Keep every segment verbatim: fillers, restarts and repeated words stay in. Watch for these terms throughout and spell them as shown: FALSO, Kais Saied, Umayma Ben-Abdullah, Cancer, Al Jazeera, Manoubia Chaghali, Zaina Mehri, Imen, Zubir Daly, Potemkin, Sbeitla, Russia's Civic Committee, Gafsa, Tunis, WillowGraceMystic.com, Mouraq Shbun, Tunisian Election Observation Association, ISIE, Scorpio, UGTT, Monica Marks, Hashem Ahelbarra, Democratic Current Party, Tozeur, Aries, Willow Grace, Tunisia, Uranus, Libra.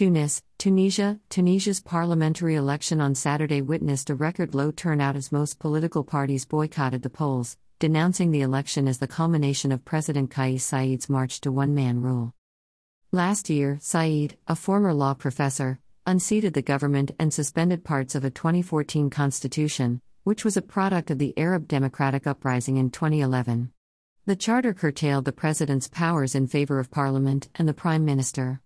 Tunis, Tunisia. Tunisia's parliamentary election on Saturday witnessed a record low turnout as most political parties boycotted the polls, denouncing the election as the culmination of President Kais Saied's march to one-man rule. Last year, Saied, a former law professor, unseated the government and suspended parts of a twenty fourteen constitution, which was a product of the Arab democratic uprising in twenty eleven. The charter curtailed the president's powers in favor of parliament and the prime minister.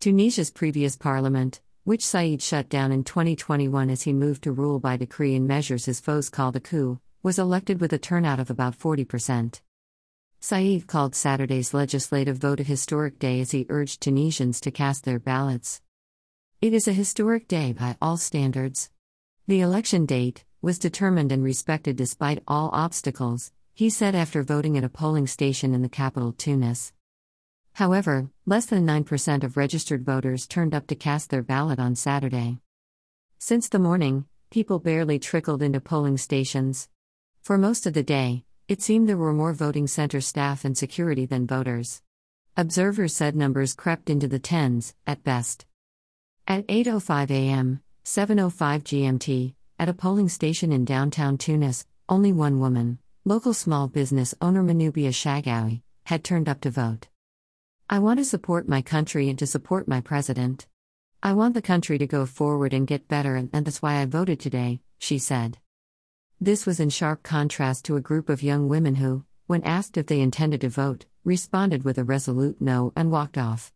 Tunisia's previous parliament, which Saied shut down in twenty twenty-one as he moved to rule by decree and measures his foes called a coup, was elected with a turnout of about forty percent. Saied called Saturday's legislative vote a historic day as he urged Tunisians to cast their ballots. It is a historic day by all standards. The election date was determined and respected despite all obstacles, he said after voting at a polling station in the capital Tunis. However, less than nine percent of registered voters turned up to cast their ballot on Saturday. Since the morning, people barely trickled into polling stations. For most of the day, it seemed there were more voting center staff and security than voters. Observers said numbers crept into the tens, at best. At eight oh five a.m., seven oh five G M T, at a polling station in downtown Tunis, only one woman, local small business owner Manoubia Chaghali, had turned up to vote. "I want to support my country and to support my president. I want the country to go forward and get better, and, and that's why I voted today," she said. This was in sharp contrast to a group of young women who, when asked if they intended to vote, responded with a resolute no and walked off.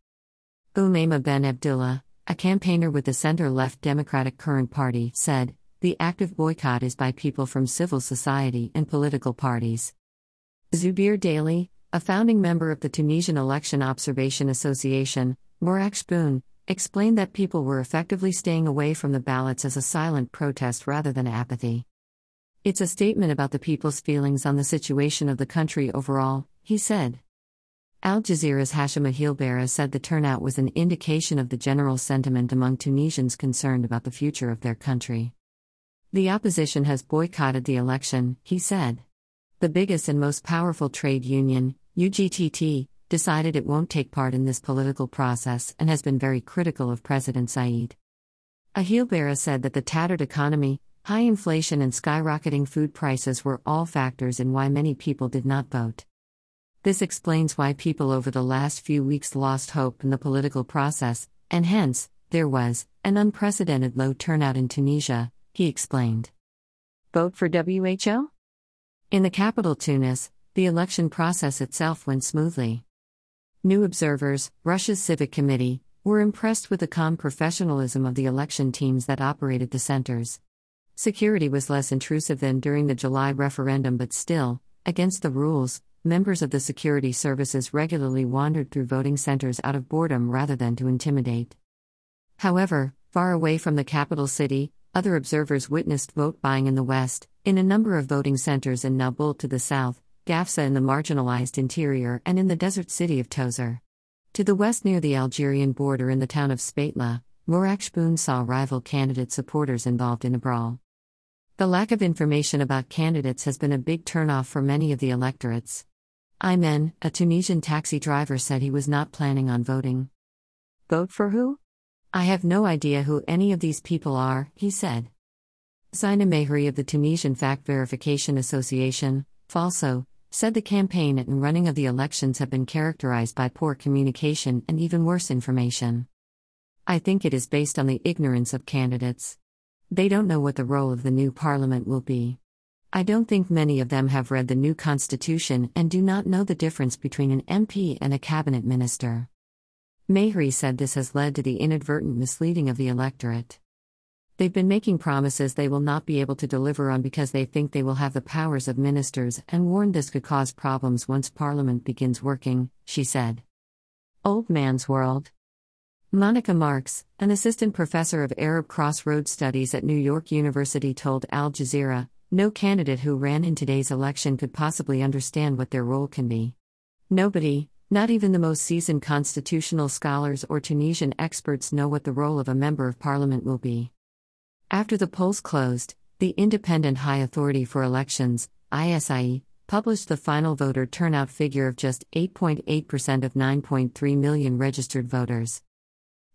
Umayma Ben-Abdullah, a campaigner with the center-left Democratic Current Party, said, "The active boycott is by people from civil society and political parties." Zubir Daly, a founding member of the Tunisian Election Observation Association, Mouraq Shbun, explained that people were effectively staying away from the ballots as a silent protest rather than apathy. "It's a statement about the people's feelings on the situation of the country overall," he said. Al Jazeera's Hashem Ahelbarra said the turnout was an indication of the general sentiment among Tunisians concerned about the future of their country. "The opposition has boycotted the election," he said. "The biggest and most powerful trade union, U G T T, decided it won't take part in this political process and has been very critical of President Saied." Ahelbarra said that the tattered economy, high inflation and skyrocketing food prices were all factors in why many people did not vote. "This explains why people over the last few weeks lost hope in the political process, and hence, there was an unprecedented low turnout in Tunisia," he explained. Vote for W H O? In the capital Tunis, the election process itself went smoothly. New observers, Russia's Civic Committee, were impressed with the calm professionalism of the election teams that operated the centers. Security was less intrusive than during the July referendum, but still, against the rules, members of the security services regularly wandered through voting centers out of boredom rather than to intimidate. However, far away from the capital city, other observers witnessed vote buying in the west, in a number of voting centers in Nabul to the south, Gafsa in the marginalized interior, and in the desert city of Tozeur. To the west near the Algerian border in the town of Sbeitla, Mouraq Shbun saw rival candidate supporters involved in a brawl. The lack of information about candidates has been a big turnoff for many of the electorates. Imen, a Tunisian taxi driver, said he was not planning on voting. "Vote for who? I have no idea who any of these people are," he said. Zaina Mehri of the Tunisian Fact Verification Association, FALSO, said the campaign and running of the elections have been characterized by poor communication and even worse information. "I think it is based on the ignorance of candidates. They don't know what the role of the new parliament will be. I don't think many of them have read the new constitution and do not know the difference between an M P and a cabinet minister." Mehri said this has led to the inadvertent misleading of the electorate. "They've been making promises they will not be able to deliver on because they think they will have the powers of ministers and warned this could cause problems once parliament begins working," she said. Old man's world. Monica Marks, an assistant professor of Arab crossroads studies at New York University, told Al Jazeera, "No candidate who ran in today's election could possibly understand what their role can be. Nobody, not even the most seasoned constitutional scholars or Tunisian experts, know what the role of a member of parliament will be." After the polls closed, the Independent High Authority for Elections, I S I E, published the final voter turnout figure of just eight point eight percent of nine point three million registered voters.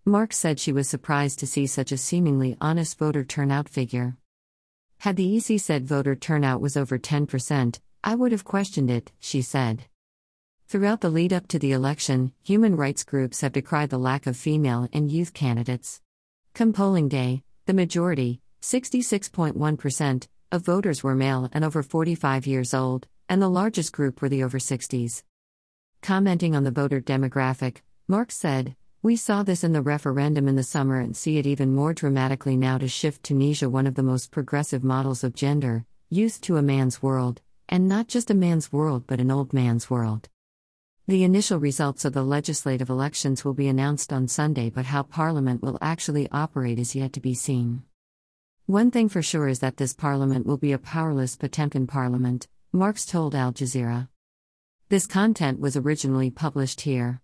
Marks said she was surprised to see such a seemingly honest voter turnout figure. Had the I S I E said voter turnout was over ten percent, I would have questioned it, she said. Throughout the lead-up to the election, human rights groups have decried the lack of female and youth candidates. Come polling day, the majority, sixty-six point one percent, of voters were male and over forty-five years old, and the largest group were the over sixties. Commenting on the voter demographic, Marks said, "We saw this in the referendum in the summer and see it even more dramatically now to shift Tunisia, one of the most progressive models of gender, youth to a man's world, and not just a man's world but an old man's world." The initial results of the legislative elections will be announced on Sunday, but how Parliament will actually operate is yet to be seen. "One thing for sure is that this Parliament will be a powerless Potemkin Parliament," Marks told Al Jazeera. This content was originally published here.